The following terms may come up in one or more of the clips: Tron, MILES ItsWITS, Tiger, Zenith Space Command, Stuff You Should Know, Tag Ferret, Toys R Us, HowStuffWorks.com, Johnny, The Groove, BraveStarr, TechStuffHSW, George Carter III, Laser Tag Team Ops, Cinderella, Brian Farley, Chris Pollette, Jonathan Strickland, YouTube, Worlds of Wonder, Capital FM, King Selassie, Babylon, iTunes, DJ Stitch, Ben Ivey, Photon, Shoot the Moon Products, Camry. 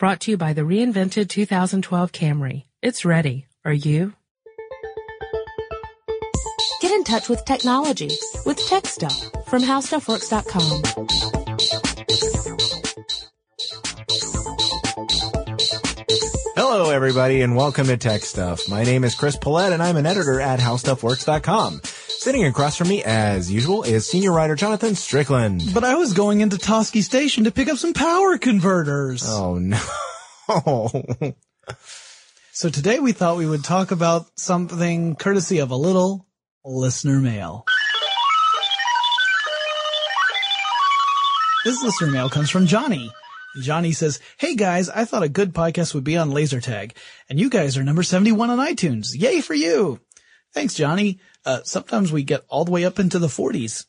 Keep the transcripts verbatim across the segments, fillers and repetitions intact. Brought to you by the reinvented two thousand twelve Camry. It's ready. Are you? Get in touch with technology with Tech Stuff from How Stuff Works dot com. Hello, everybody, and welcome to Tech Stuff. My name is Chris Pollette, and I'm an editor at How Stuff Works dot com. Sitting across from me, as usual, is senior writer Jonathan Strickland. But I was going into Tosky Station to pick up some power converters. Oh, no. So today we thought we would talk about something courtesy of a little listener mail. This listener mail comes from Johnny. Johnny says, "Hey guys, I thought a good podcast would be on Laser Tag, and you guys are number seventy-one on iTunes. Yay for you!" Thanks, Johnny. Uh, sometimes we get all the way up into the forties,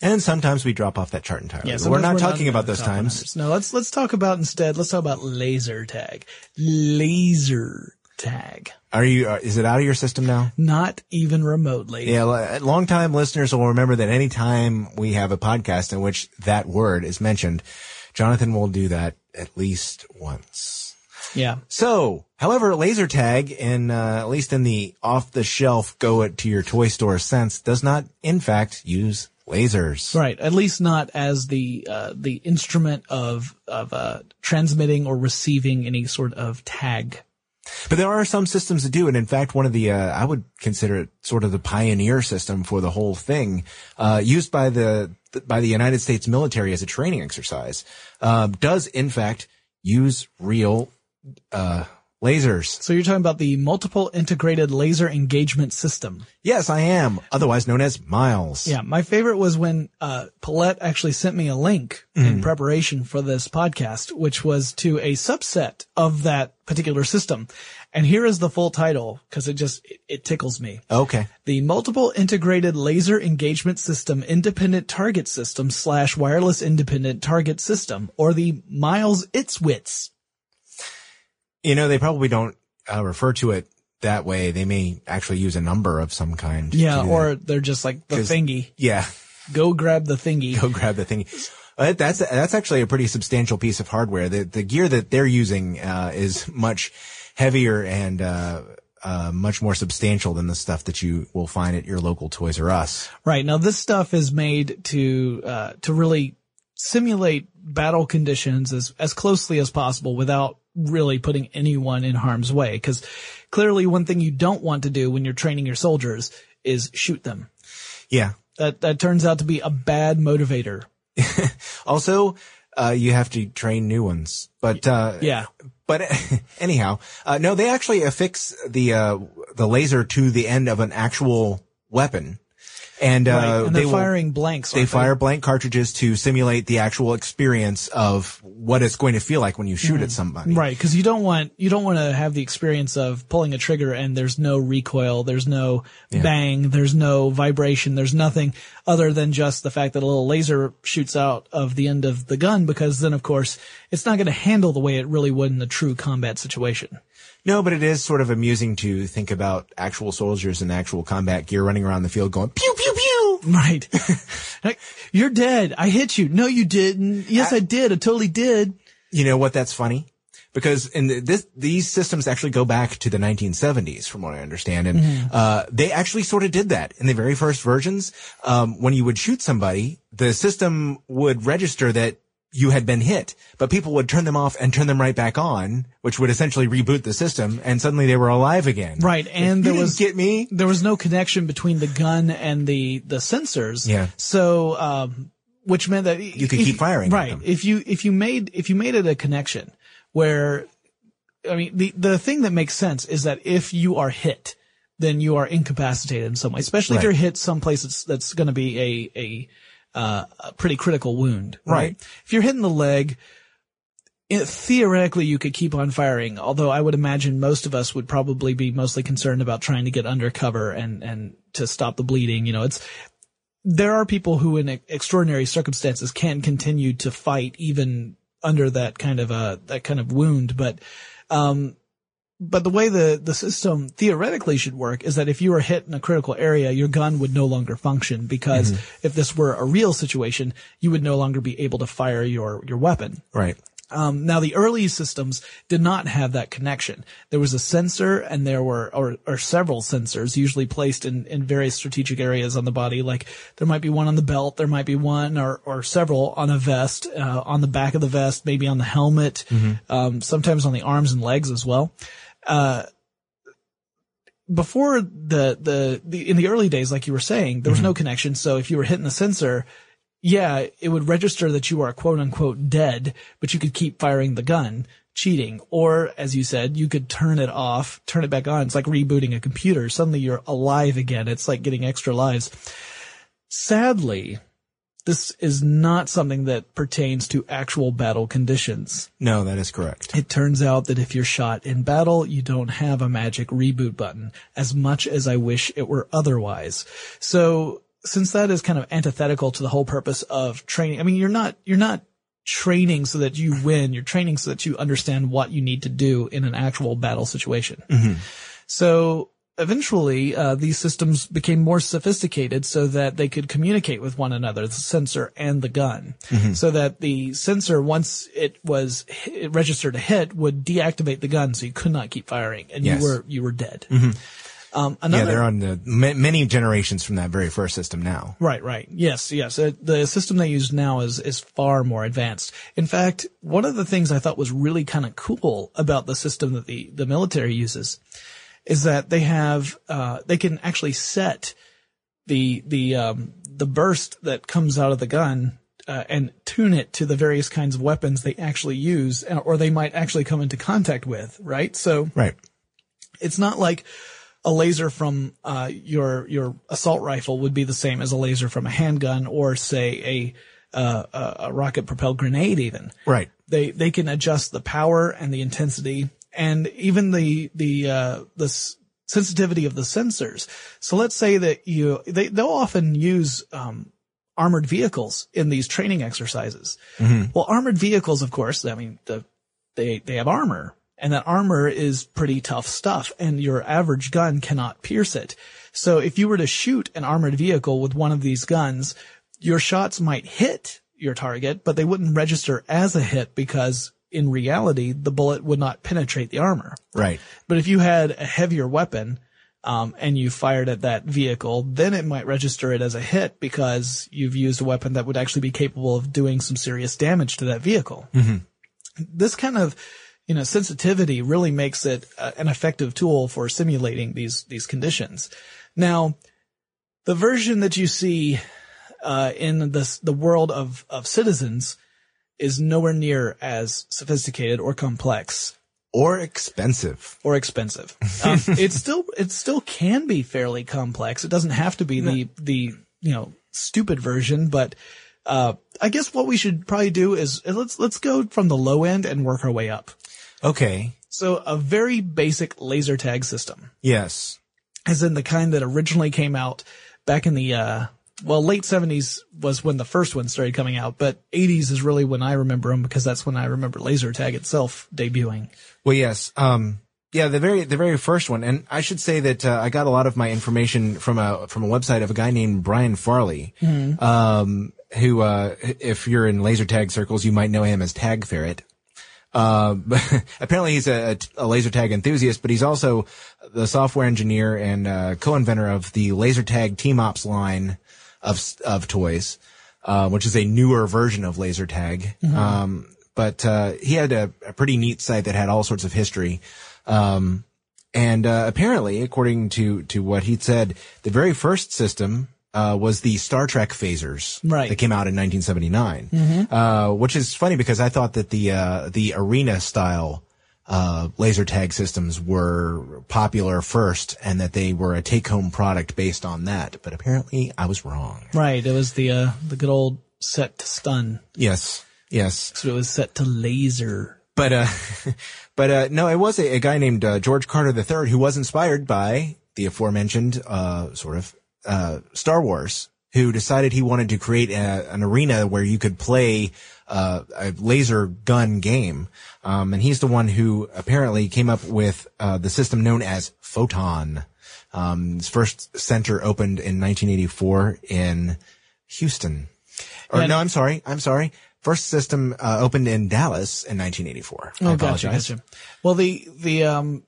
and sometimes we drop off that chart entirely. Yeah, so we're not we're talking not about those times. No, let's let's talk about instead. Let's talk about Laser Tag. Laser Tag. Are you? Uh, is it out of your system now? Not even remotely. Yeah, long-time listeners will remember that any time we have a podcast in which that word is mentioned, Jonathan will do that at least once. Yeah. So, however, laser tag, in, uh, at least in the off-the-shelf go-it-to-your-toy-store sense, does not, in fact, use lasers. Right. At least not as the uh, the instrument of, of uh, transmitting or receiving any sort of tag. But there are some systems that do, and in fact, one of the, uh, I would consider it sort of the pioneer system for the whole thing, uh, used by the by the United States military as a training exercise, uh, does in fact use real uh, lasers. So you're talking about the Multiple Integrated Laser Engagement System. Yes, I am, otherwise known as MILES. Yeah, my favorite was when uh, Paulette actually sent me a link mm. in preparation for this podcast, which was to a subset of that particular system. And here is the full title, because it just it, it tickles me. Okay. The Multiple Integrated Laser Engagement System Independent Target System slash Wireless Independent Target System, or the MILES ItsWITS. You know, they probably don't uh, refer to it that way. They may actually use a number of some kind. Yeah, or that. They're just like the thingy. Yeah. Go grab the thingy. Go grab the thingy. Uh, that's that's actually a pretty substantial piece of hardware. The the gear that they're using uh, is much heavier and uh, uh, much more substantial than the stuff that you will find at your local Toys R Us. Right. Now, this stuff is made to uh, to really simulate battle conditions as as closely as possible without really putting anyone in harm's way. Because clearly, one thing you don't want to do when you're training your soldiers is shoot them. Yeah. That that turns out to be a bad motivator. Also, uh, you have to train new ones, but, uh, yeah, but anyhow, uh, no, they actually affix the, uh, the laser to the end of an actual weapon. And, right. uh, and they're they firing will, blanks. They fire they? blank cartridges to simulate the actual experience of what it's going to feel like when you shoot mm-hmm. at somebody. Right. Cause you don't want, you don't want to have the experience of pulling a trigger and there's no recoil. There's no yeah. bang. There's no vibration. There's nothing other than just the fact that a little laser shoots out of the end of the gun, because then, of course, it's not going to handle the way it really would in a true combat situation. No, but it is sort of amusing to think about actual soldiers in actual combat gear running around the field going, pew, pew, pew. Right. Like, you're dead. I hit you. No, you didn't. Yes, I, I did. I totally did. You know what? That's funny. Because in the, this, these systems actually go back to the nineteen seventies, from what I understand. And mm. uh they actually sort of did that in the very first versions. Um, when you would shoot somebody, the system would register that you had been hit, but people would turn them off and turn them right back on, which would essentially reboot the system, and suddenly they were alive again. Right, and there was get me. There was no connection between the gun and the the sensors. Yeah. So, um, which meant that you could if, keep firing. Right. At them. If you if you made if you made it a connection where, I mean, the the thing that makes sense is that if you are hit, then you are incapacitated in some way, especially right. if you're hit someplace that's that's going to be a a Uh, a pretty critical wound, right? right? If you're hitting the leg, it, theoretically you could keep on firing, although I would imagine most of us would probably be mostly concerned about trying to get under cover and, and to stop the bleeding. You know, it's, there are people who in extraordinary circumstances can continue to fight even under that kind of a, that kind of wound. But, um, but the way the, the system theoretically should work is that if you were hit in a critical area, your gun would no longer function, because mm-hmm. if this were a real situation, you would no longer be able to fire your, your weapon. Right. Um, now, the early systems did not have that connection. There was a sensor, and there were or, or several sensors, usually placed in, in various strategic areas on the body. Like there might be one on the belt, there might be one or, or several on a vest, uh, on the back of the vest, maybe on the helmet, mm-hmm. um, sometimes on the arms and legs as well. Uh, before the, the the in the early days, like you were saying, there was mm-hmm. no connection. So if you were hitting the sensor, yeah, it would register that you are quote unquote dead, but you could keep firing the gun, cheating. Or as you said, you could turn it off, turn it back on. It's like rebooting a computer. Suddenly you're alive again. It's like getting extra lives. Sadly, this is not something that pertains to actual battle conditions. No, that is correct. It turns out that if you're shot in battle, you don't have a magic reboot button, as much as I wish it were otherwise. So, since that is kind of antithetical to the whole purpose of training, I mean, you're not, you're not training so that you win. You're training so that you understand what you need to do in an actual battle situation. Mm-hmm. So eventually, uh, these systems became more sophisticated so that they could communicate with one another, the sensor and the gun. Mm-hmm. So that the sensor, once it was it registered a hit, would deactivate the gun. So you could not keep firing and yes. you were, you were dead. Mm-hmm. Um, another, yeah, they're on the many generations from that very first system now. Right, right. Yes, yes. Uh, the system they use now is, is far more advanced. In fact, one of the things I thought was really kind of cool about the system that the, the military uses is that they have, uh, they can actually set the, the, um, the burst that comes out of the gun, uh, and tune it to the various kinds of weapons they actually use or they might actually come into contact with, right? So. Right. It's not like, a laser from uh, your your assault rifle would be the same as a laser from a handgun, or say a uh, a rocket-propelled grenade. Even right, they they can adjust the power and the intensity, and even the the uh, the s- sensitivity of the sensors. So let's say that you they they'll often use um, armored vehicles in these training exercises. Mm-hmm. Well, armored vehicles, of course, I mean the, they they have armor. And that armor is pretty tough stuff, and your average gun cannot pierce it. So if you were to shoot an armored vehicle with one of these guns, your shots might hit your target, but they wouldn't register as a hit because in reality, the bullet would not penetrate the armor. Right. But if you had a heavier weapon, um, and you fired at that vehicle, then it might register it as a hit because you've used a weapon that would actually be capable of doing some serious damage to that vehicle. Mm-hmm. This kind of You know, sensitivity really makes it uh, an effective tool for simulating these, these conditions. Now, the version that you see, uh, in this, the world of, of Citizens is nowhere near as sophisticated or complex. Or expensive. Or expensive. Um, it's still, it still can be fairly complex. It doesn't have to be the, the, you know, stupid version, but, uh, I guess what we should probably do is let's, let's go from the low end and work our way up. Okay. So a very basic laser tag system. Yes. As in the kind that originally came out back in the, uh, well, late seventies was when the first one started coming out, but eighties is really when I remember them because that's when I remember laser tag itself debuting. Well, yes. Um, yeah, the very, the very first one. And I should say that, uh, I got a lot of my information from a, from a website of a guy named Brian Farley. Mm-hmm. Um, who, uh, if you're in laser tag circles, you might know him as Tag Ferret. Uh, but apparently he's a, a laser tag enthusiast, but he's also the software engineer and uh, co-inventor of the Laser Tag Team Ops line of of toys, uh, which is a newer version of laser tag. Mm-hmm. Um, but uh, he had a, a pretty neat site that had all sorts of history. Um, and uh, apparently, according to to what he said, the very first system Uh, was the Star Trek phasers right. that came out in nineteen seventy-nine, mm-hmm. uh, which is funny because I thought that the uh, the arena style uh, laser tag systems were popular first and that they were a take home product based on that. But apparently, I was wrong. Right, it was the uh, the good old set to stun. Yes, yes. So it was set to laser. But uh, but uh, no, it was a, a guy named uh, George Carter the third who was inspired by the aforementioned uh, sort of. Uh, Star Wars, who decided he wanted to create a, an arena where you could play uh, a laser gun game. Um, and he's the one who apparently came up with uh, the system known as Photon. Um, its first center opened in nineteen eighty-four in Houston. Or and, no, I'm sorry. I'm sorry. First system uh, opened in Dallas in nineteen eighty-four. Oh, I apologize. Gotcha, gotcha. Well, the the um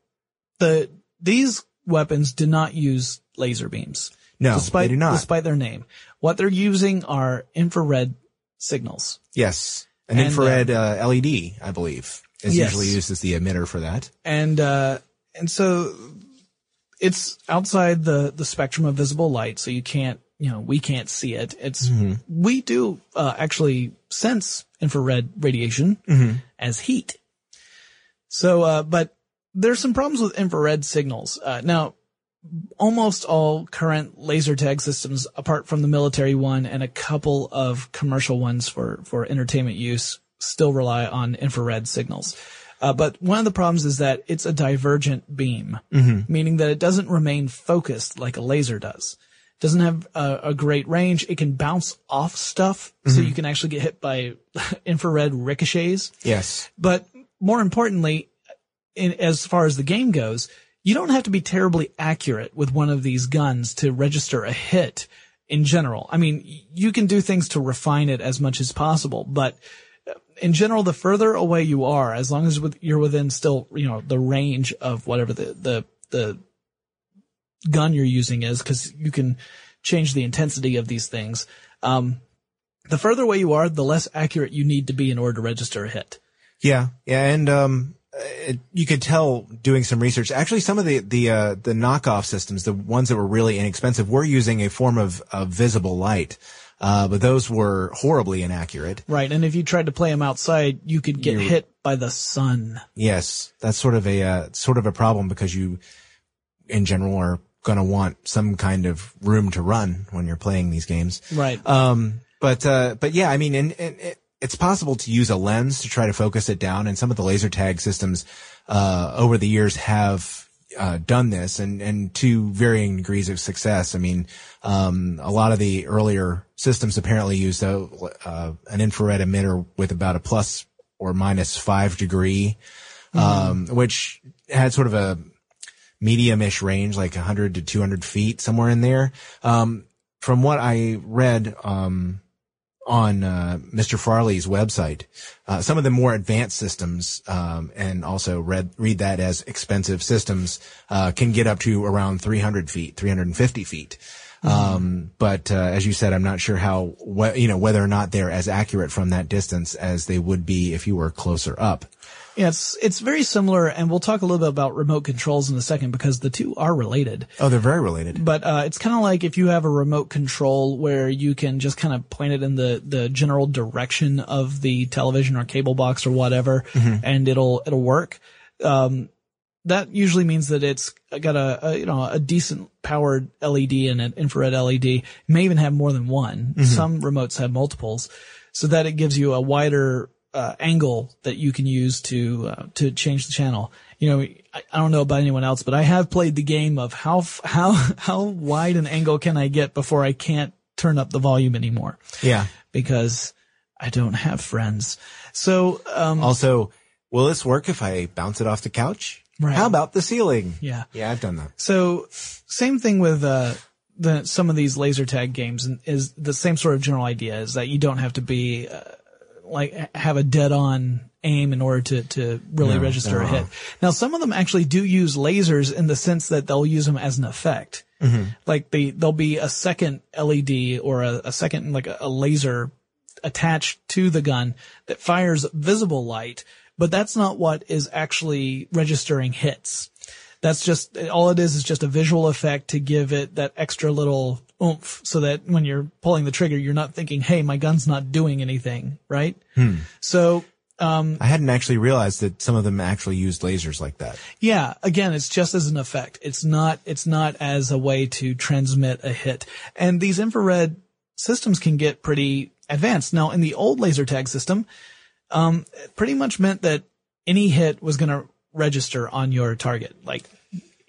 the these weapons do not use laser beams. No, despite, they do not. Despite their name, what they're using are infrared signals. Yes, an and, infrared uh, uh, L E D, I believe, is yes. usually used as the emitter for that. And uh, and so it's outside the the spectrum of visible light, so you can't. You know, we can't see it. It's, mm-hmm. we do, uh, actually sense infrared radiation mm-hmm. as heat. So, uh, but there's some problems with infrared signals. Uh, now almost all current laser tag systems, apart from the military one and a couple of commercial ones for, for entertainment use, still rely on infrared signals. Uh, but one of the problems is that it's a divergent beam, mm-hmm. meaning that it doesn't remain focused like a laser does. Doesn't have a, a great range. It can bounce off stuff, mm-hmm. so you can actually get hit by infrared ricochets. Yes. But more importantly, in, as far as the game goes, you don't have to be terribly accurate with one of these guns to register a hit in general. I mean, you can do things to refine it as much as possible, but in general, the further away you are, as long as with, you're within still, you know, the range of whatever the, the, the, gun you're using is, because you can change the intensity of these things. Um, the further away you are, the less accurate you need to be in order to register a hit. Yeah, yeah, and um, it, you could tell doing some research. Actually, some of the the uh, the knockoff systems, the ones that were really inexpensive, were using a form of, of visible light. Uh, but those were horribly inaccurate. Right. And if you tried to play them outside, you could get You're, hit by the sun. Yes, that's sort of a uh, sort of a problem, because you, in general, are going to want some kind of room to run when you're playing these games. Right. Um, but, uh, but yeah, I mean, and, and it, it's possible to use a lens to try to focus it down. And some of the laser tag systems, uh, over the years have, uh, done this and, and to varying degrees of success. I mean, um, a lot of the earlier systems apparently used, though, uh, an infrared emitter with about a plus or minus five degree, mm-hmm. um, which had sort of a, medium-ish range, like one hundred to two hundred feet, somewhere in there. Um, from what I read, um, on, uh, Mister Farley's website, uh, some of the more advanced systems, um, and also read, read that as expensive systems, uh, can get up to around three hundred feet, three hundred fifty feet. Mm-hmm. Um, but, uh, as you said, I'm not sure how, wh- you know, whether or not they're as accurate from that distance as they would be if you were closer up. Yeah, it's, it's very similar, and we'll talk a little bit about remote controls in a second, because the two are related. Oh, they're very related. But, uh, it's kind of like if you have a remote control where you can just kind of point it in the, the general direction of the television or cable box or whatever, mm-hmm. and it'll, it'll work. Um, that usually means that it's got a, a, you know, a decent powered L E D and an infrared L E D. It may even have more than one. Mm-hmm. Some remotes have multiples, so that it gives you a wider Uh, angle that you can use to uh, to change the channel. You know, I, I don't know about anyone else, but I have played the game of how how how wide an angle can I get before I can't turn up the volume anymore. Yeah, because I don't have friends. So um, also, will this work if I bounce it off the couch? Right. How about the ceiling? Yeah, yeah, I've done that. So same thing with uh, the some of these laser tag games, and is the same sort of general idea, is that you don't have to be. Uh, like have a dead on aim in order to, to really no, register no. a hit. Now, some of them actually do use lasers in the sense that they'll use them as an effect. Mm-hmm. Like the, there'll be a second L E D or a, a second, like a, a laser attached to the gun that fires visible light, but that's not what is actually registering hits. That's just, all it is is just a visual effect to give it that extra little oomph, so that when you're pulling the trigger, you're not thinking, hey, my gun's not doing anything, right? Hmm. So, um, I hadn't actually realized that some of them actually used lasers like that. Yeah. Again, it's just as an effect. It's not, it's not as a way to transmit a hit. And these infrared systems can get pretty advanced. Now, in the old laser tag system, um, it pretty much meant that any hit was going to register on your target, like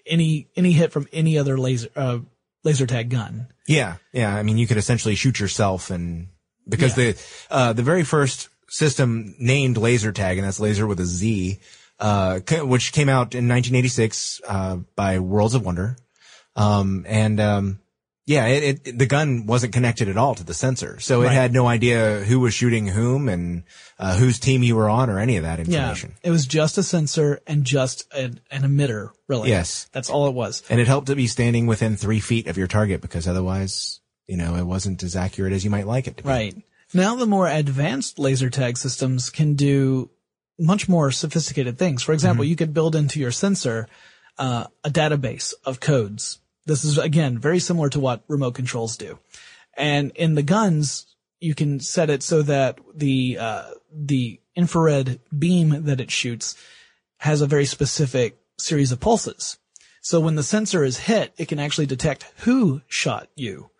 any, any hit from any other laser, uh, laser tag gun. Yeah. Yeah. I mean, you could essentially shoot yourself, and because yeah. the, uh, the very first system named laser tag, and that's laser with a Z, uh, c- which came out in nineteen eighty-six, uh, by Worlds of Wonder. Um, and, um, Yeah, it, it, the gun wasn't connected at all to the sensor, so it right. had no idea who was shooting whom and uh, whose team you were on or any of that information. Yeah, it was just a sensor and just an, an emitter, really. Yes. That's all it was. And it helped to be standing within three feet of your target because otherwise, you know, it wasn't as accurate as you might like it to be. Right. Now the more advanced laser tag systems can do much more sophisticated things. For example, mm-hmm. you could build into your sensor uh, a database of codes. This is, again, very similar to what remote controls do. And in the guns, you can set it so that the uh, the infrared beam that it shoots has a very specific series of pulses. So when the sensor is hit, it can actually detect who shot you.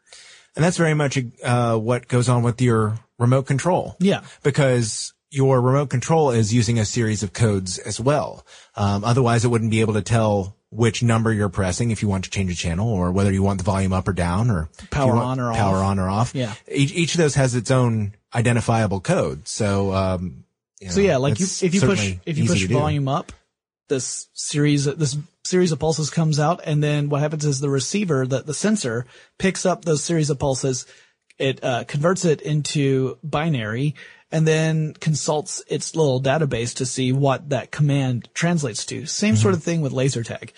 And that's very much uh, what goes on with your remote control. Yeah. Because your remote control is using a series of codes as well. Um, otherwise, it wouldn't be able to tell which number you're pressing if you want to change a channel or whether you want the volume up or down or power on or off. Power on or off. Yeah. Each, each of those has its own identifiable code. So, um, you know, so yeah, like you, if you push, if you push volume up, this series, this series of pulses comes out. And then what happens is the receiver, the, the sensor picks up those series of pulses. It, uh, converts it into binary and then consults its little database to see what that command translates to. Same mm-hmm. sort of thing with laser tag.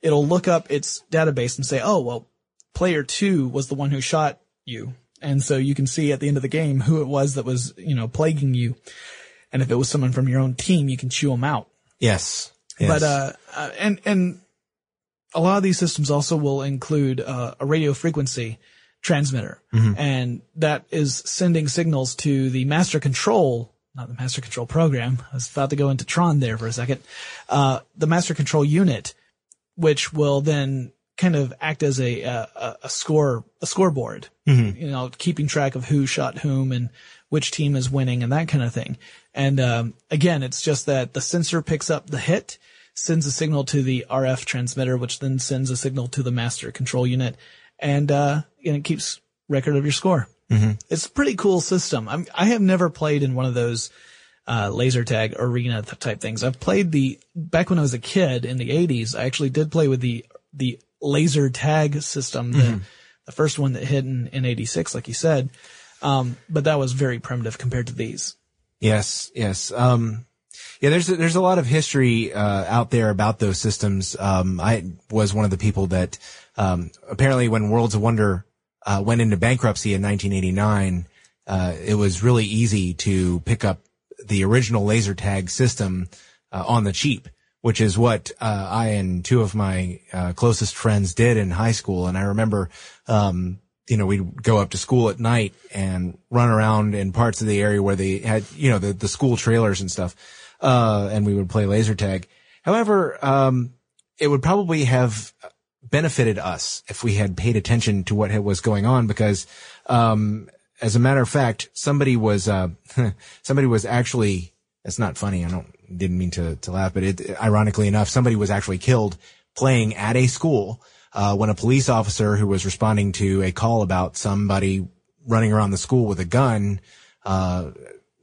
It'll look up its database and say, oh, well, player two was the one who shot you. And so you can see at the end of the game who it was that was, you know, plaguing you. And if it was someone from your own team, you can chew them out. Yes. yes. But, uh, and, and a lot of these systems also will include uh, a radio frequency transmitter. Mm-hmm. And that is sending signals to the master control, not the master control program. I was about to go into Tron there for a second. Uh, the master control unit, which will then kind of act as a, a, a score, a scoreboard, mm-hmm. you know, keeping track of who shot whom and which team is winning and that kind of thing. And, um, again, it's just that the sensor picks up the hit, sends a signal to the R F transmitter, which then sends a signal to the master control unit. And, uh, and it keeps record of your score. Mm-hmm. It's a pretty cool system. I'm, I have never played in one of those, uh, laser tag arena type things. I've played the, back when I was a kid in the eighties, I actually did play with the, the laser tag system, the, mm-hmm. the first one that hit in, in eighty-six, like you said. Um, but that was very primitive compared to these. Yes. Yes. Um, Yeah, there's a, there's a lot of history uh out there about those systems. Um I was one of the people that um apparently when Worlds of Wonder uh went into bankruptcy in nineteen eighty-nine, uh it was really easy to pick up the original laser tag system uh, on the cheap, which is what uh I and two of my uh closest friends did in high school. And I remember um you know, we'd go up to school at night and run around in parts of the area where they had, you know, the, the school trailers and stuff. Uh, and we would play laser tag. However, um, it would probably have benefited us if we had paid attention to what was going on because, um, as a matter of fact, somebody was, uh, somebody was actually, it's not funny. I don't, didn't mean to, to laugh, but it, ironically enough, somebody was actually killed playing at a school. Uh, when a police officer who was responding to a call about somebody running around the school with a gun, uh,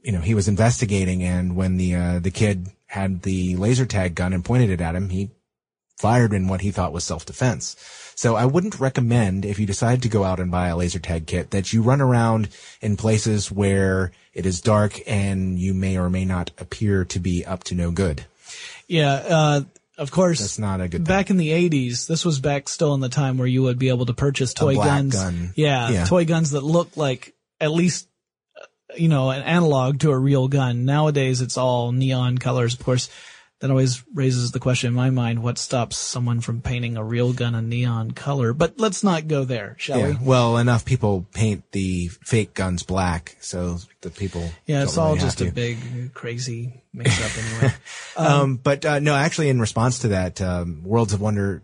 you know, he was investigating. And when the, uh, the kid had the laser tag gun and pointed it at him, he fired in what he thought was self-defense. So I wouldn't recommend, if you decide to go out and buy a laser tag kit, that you run around in places where it is dark and you may or may not appear to be up to no good. Yeah. Uh, Of course, that's not a good back thing. In the eighties, this was back still in the time where you would be able to purchase toy a black guns. Gun. Yeah, yeah. Toy guns that looked like at least, you know, an analog to a real gun. Nowadays, it's all neon colors. Of course, that always raises the question in my mind, what stops someone from painting a real gun a neon color? But let's not go there, shall yeah. we? Well, enough people paint the fake guns black, so the people Yeah, it's all really just a big, crazy mix-up anyway. um, um, but uh, no, actually, in response to that, um, Worlds of Wonder,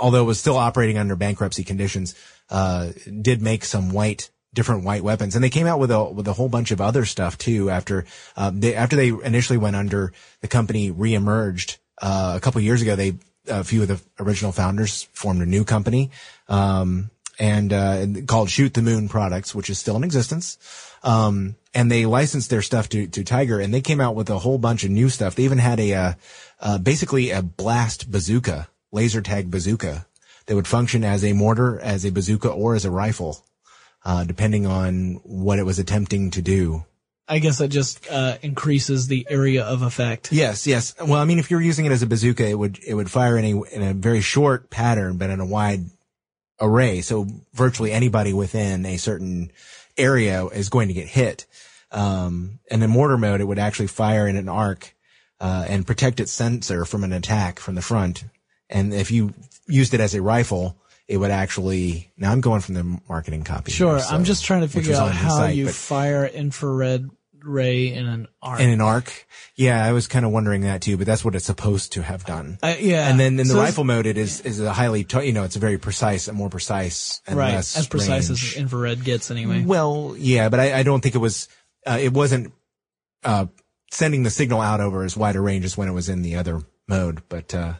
although it was still operating under bankruptcy conditions, uh, did make some white different white weapons. And they came out with a, with a whole bunch of other stuff too after, um, they, after they initially went under, the company reemerged, uh, a couple of years ago. They, a few of the original founders formed a new company, um, and, uh, called Shoot the Moon Products, which is still in existence. Um, and they licensed their stuff to, to Tiger, and they came out with a whole bunch of new stuff. They even had a, uh, uh, basically a blast bazooka, laser tag bazooka that would function as a mortar, as a bazooka, or as a rifle, uh, depending on what it was attempting to do. I guess that just uh, increases the area of effect. Yes, yes. Well, I mean, if you're using it as a bazooka, it would it would fire in a, in a very short pattern, but in a wide array. So virtually anybody within a certain area is going to get hit. Um, and in mortar mode, it would actually fire in an arc uh, and protect its sensor from an attack from the front. And if you used it as a rifle, it would actually, now I'm going from the marketing copy. Sure. Here, so, I'm just trying to figure out how site, you but, fire infrared ray in an arc. In an arc. Yeah. I was kind of wondering that too, but that's what it's supposed to have done. Uh, yeah. And then in the so rifle mode, it is, is a highly, you know, it's a very precise and more precise. And right. Less as precise range. As infrared gets anyway. Well, yeah, but I, I don't think it was, uh, it wasn't, uh, sending the signal out over as wide a range as when it was in the other mode, but, uh,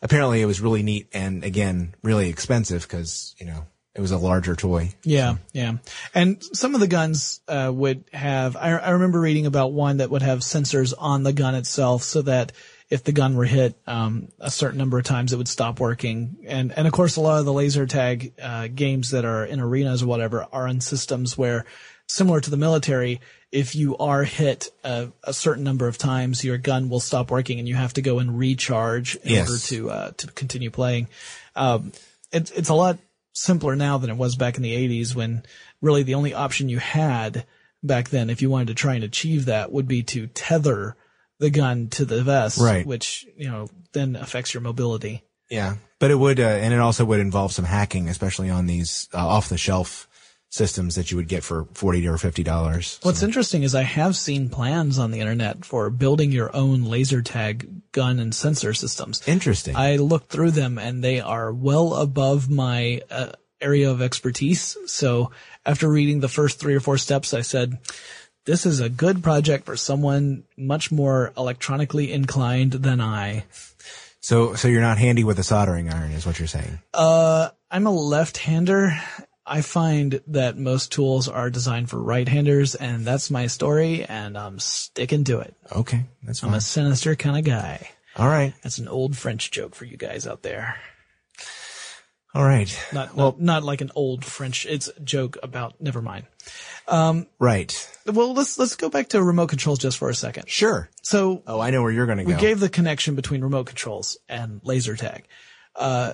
apparently it was really neat and, again, really expensive because, you know, it was a larger toy. Yeah, yeah. And some of the guns uh, would have – I remember reading about one that would have sensors on the gun itself so that if the gun were hit um, a certain number of times, it would stop working. And, and of course, a lot of the laser tag uh, games that are in arenas or whatever are on systems where, similar to the military, if you are hit uh, a certain number of times, your gun will stop working and you have to go and recharge in yes. order to uh, to continue playing. Um, it, it's a lot simpler now than it was back in the eighties when really the only option you had back then, if you wanted to try and achieve that, would be to tether the gun to the vest, right. which you know then affects your mobility. Yeah, but it would uh, – and it also would involve some hacking, especially on these uh, off-the-shelf systems that you would get for forty dollars or fifty dollars. What's so. Interesting is I have seen plans on the internet for building your own laser tag gun and sensor systems. Interesting. I looked through them and they are well above my uh, area of expertise. So after reading the first three or four steps, I said, this is a good project for someone much more electronically inclined than I. So, so you're not handy with a soldering iron is what you're saying? Uh, I'm a left-hander. I find that most tools are designed for right-handers, and that's my story, and I'm sticking to it. Okay, that's fine. I'm a sinister kind of guy. All right. That's an old French joke for you guys out there. All right. Not well, not, not like an old French. It's a joke about – never mind. Um, right. Well, let's let's go back to remote controls just for a second. Sure. So, oh, I know where you're going to go. We gave the connection between remote controls and laser tag. Uh,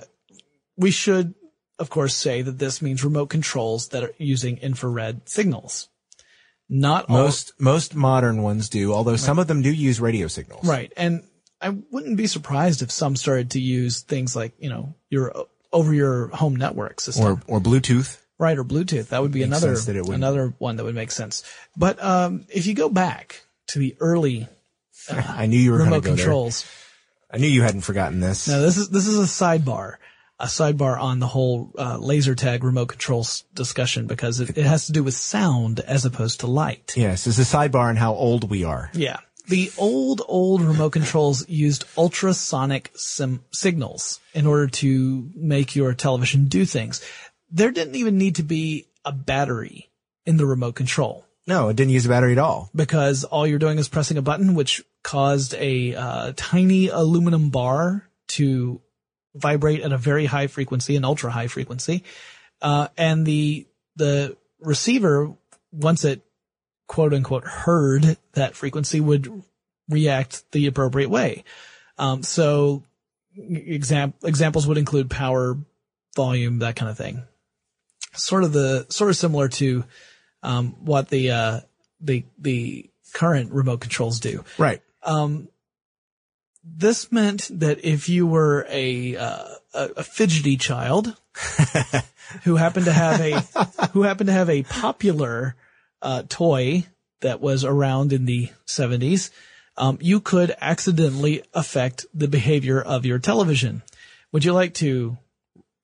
we should – of course, say that this means remote controls that are using infrared signals. Not most, all, most modern ones do, although right. some of them do use radio signals. Right. And I wouldn't be surprised if some started to use things like, you know, your over your home network system. Or, or Bluetooth. Right. Or Bluetooth. That would be another, another one that would make sense. But, um, if you go back to the early, uh, I knew you were remote go controls. There. I knew you hadn't forgotten this. No, this is, this is a sidebar. A sidebar on the whole uh, laser tag remote controls discussion because it, it has to do with sound as opposed to light. Yes, it's a sidebar on how old we are. Yeah. The old, old remote controls used ultrasonic sim- signals in order to make your television do things. There didn't even need to be a battery in the remote control. No, it didn't use a battery at all. Because all you're doing is pressing a button, which caused a uh, tiny aluminum bar to vibrate at a very high frequency, an ultra high frequency. Uh, and the, the receiver, once it quote unquote heard that frequency, would react the appropriate way. Um, so exam- examples would include power, volume, that kind of thing. Sort of the, sort of similar to, um, what the, uh, the, the current remote controls do. Right. Um, This meant that if you were a uh, a fidgety child who happened to have a who happened to have a popular uh, toy that was around in the seventies, um, you could accidentally affect the behavior of your television. Would you like to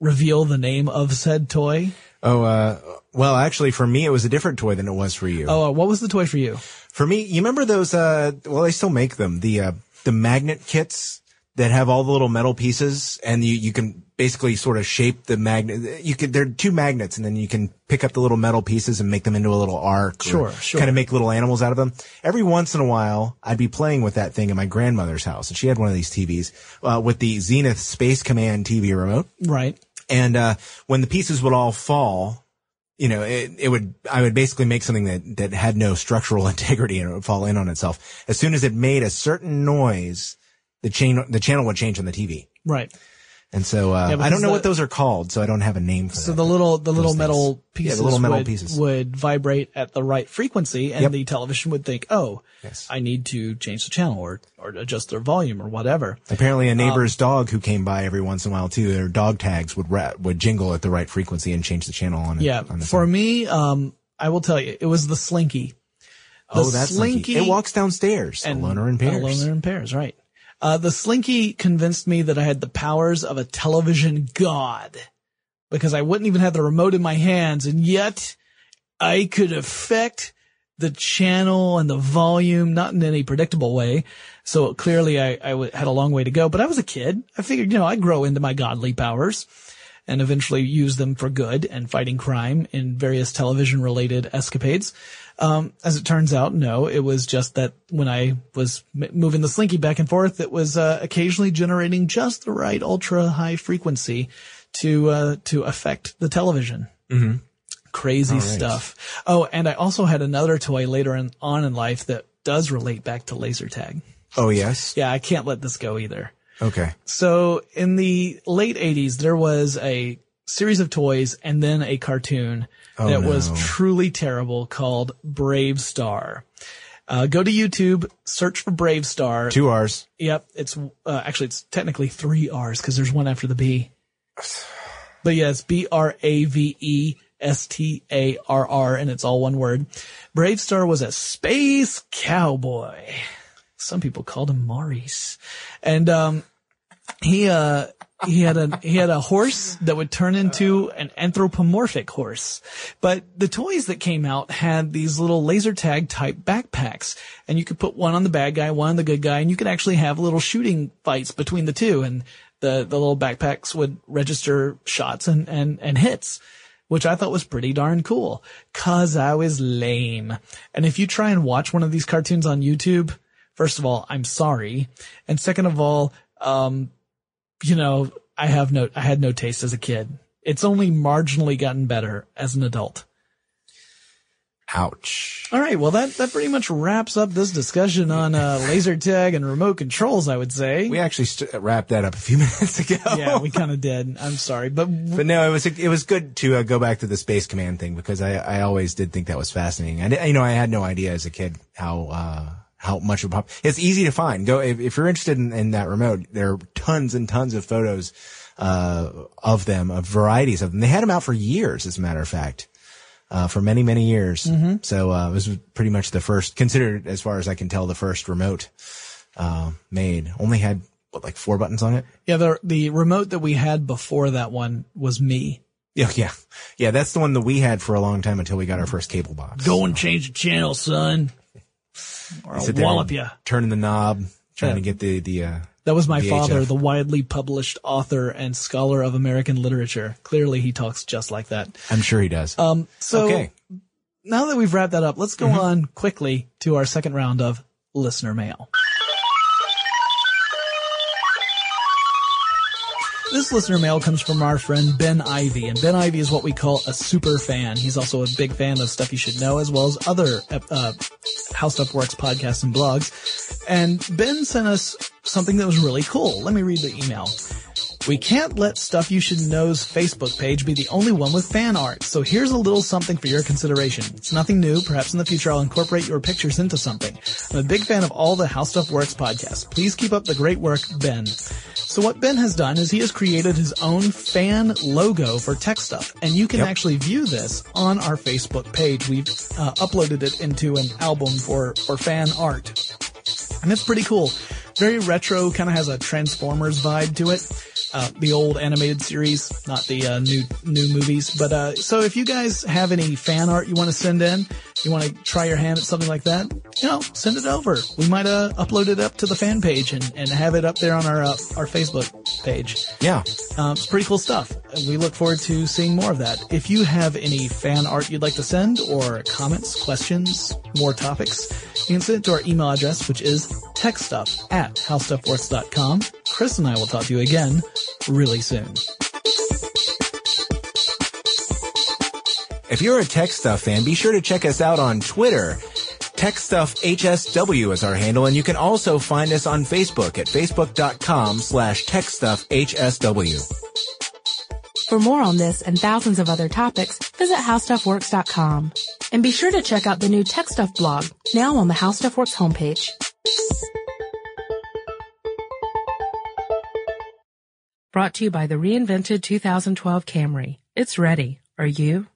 reveal the name of said toy? Oh, uh, well, actually, for me, it was a different toy than it was for you. Oh, uh, what was the toy for you? For me, you remember those? Uh, well, they still make them. The uh, The magnet kits that have all the little metal pieces, and you, you can basically sort of shape the magnet. You could, there are two magnets, and then you can pick up the little metal pieces and make them into a little arc. Sure, sure. Kind of make little animals out of them. Every once in a while, I'd be playing with that thing in my grandmother's house, and she had one of these T Vs, uh, with the Zenith Space Command T V remote. Right. And uh, when the pieces would all fall, you know, it, it would, I would basically make something that, that had no structural integrity and it would fall in on itself. As soon as it made a certain noise, the chain, the channel would change on the T V. Right. And so, uh, yeah, I don't know the, what those are called, so I don't have a name for them. So that, the little, the little metal things. pieces, yeah, the little metal would, pieces would vibrate at the right frequency, and yep. the television would think, oh, yes. I need to change the channel or, or adjust their volume or whatever. Apparently a neighbor's um, dog who came by every once in a while too, their dog tags would ra- would jingle at the right frequency and change the channel on it. Yeah. On the for me, um, I will tell you, it was the Slinky. The oh, that's Slinky. It walks downstairs. And, alone or in pairs. Alone or in pairs, right. Uh, the Slinky convinced me that I had the powers of a television god because I wouldn't even have the remote in my hands, and yet I could affect the channel and the volume, not in any predictable way. So clearly I, I w- had a long way to go, but I was a kid. I figured, you know, I'd grow into my godly powers and eventually use them for good and fighting crime in various television-related escapades. Um, as it turns out, no, it was just that when I was m- moving the Slinky back and forth, it was, uh, occasionally generating just the right ultra high frequency to, uh, to affect the television. Mm-hmm. Crazy right. stuff. Oh, and I also had another toy later in, on in life that does relate back to laser tag. Oh, yes. Yeah. I can't let this go either. Okay. So in the late eighties, there was a series of toys and then a cartoon oh, that no. was truly terrible called BraveStarr. Uh, go to YouTube, search for BraveStarr. Two R's. Yep. It's, uh, actually it's technically three R's because there's one after the B. But yeah, it's B R A V E S T A R R and it's all one word. BraveStarr was a space cowboy. Some people called him Maurice. And, um, he, uh, He had a, he had a horse that would turn into an anthropomorphic horse. But the toys that came out had these little laser tag type backpacks, and you could put one on the bad guy, one on the good guy, and you could actually have little shooting fights between the two. And the, the little backpacks would register shots and, and, and hits, which I thought was pretty darn cool cause I was lame. And if you try and watch one of these cartoons on YouTube, first of all, I'm sorry. And second of all, um, you know, I have no, I had no taste as a kid. It's only marginally gotten better as an adult. Ouch. All right. Well, that, that pretty much wraps up this discussion on uh, laser tag and remote controls, I would say. We actually st- wrapped that up a few minutes ago. Yeah, we kind of did. I'm sorry. But w- but no, it was it was good to uh, go back to the Space Command thing because I, I always did think that was fascinating. I, you know, I had no idea as a kid how uh, – how much of pop. It's easy to find. Go if, if you're interested in, in that remote. There are tons and tons of photos uh of them, of varieties of them. They had them out for years, as a matter of fact, uh for many many years. Mm-hmm. So uh it was pretty much the first, considered as far as I can tell, the first remote uh, made. Only had what, like four buttons on it. Yeah, the the remote that we had before that one was me. Yeah, yeah, yeah. That's the one that we had for a long time until we got our first cable box. Go and change the channel, son. Or I'll wallop you. Turning the knob, trying yeah. to get the, the, uh, that was my V H F. Father, the widely published author and scholar of American literature. Clearly he talks just like that. I'm sure he does. Um, so okay. Now that we've wrapped that up, let's go mm-hmm. on quickly to our second round of listener mail. This listener mail comes from our friend Ben Ivey, and Ben Ivey is what we call a super fan. He's also a big fan of Stuff You Should Know, as well as other uh, How Stuff Works podcasts and blogs. And Ben sent us something that was really cool. Let me read the email. We can't let Stuff You Should Know's Facebook page be the only one with fan art, so here's a little something for your consideration. It's nothing new. Perhaps in the future I'll incorporate your pictures into something. I'm a big fan of all the How Stuff Works podcasts. Please keep up the great work, Ben. So what Ben has done is he has created his own fan logo for Tech Stuff, and you can yep. actually view this on our Facebook page. We've uh, uploaded it into an album for, for fan art. And it's pretty cool. Very retro, kind of has a Transformers vibe to it. Uh, the old animated series, not the uh, new new movies. But uh so if you guys have any fan art you want to send in, you want to try your hand at something like that, you know, send it over. We might uh upload it up to the fan page and, and have it up there on our uh, our Facebook page. Yeah. Um, it's pretty cool stuff. We look forward to seeing more of that. If you have any fan art you'd like to send, or comments, questions, more topics, you can send it to our email address, which is techstuff at howstuffworks dot com. Chris and I will talk to you again really soon. If you're a Tech Stuff fan, be sure to check us out on Twitter. TechStuffHSW is our handle, and you can also find us on Facebook at facebook.com slash TechStuffHSW. For more on this and thousands of other topics, visit How Stuff Works dot com. And be sure to check out the new Tech Stuff blog, now on the HowStuffWorks homepage. Brought to you by the reinvented two thousand twelve Camry. It's ready. Are you?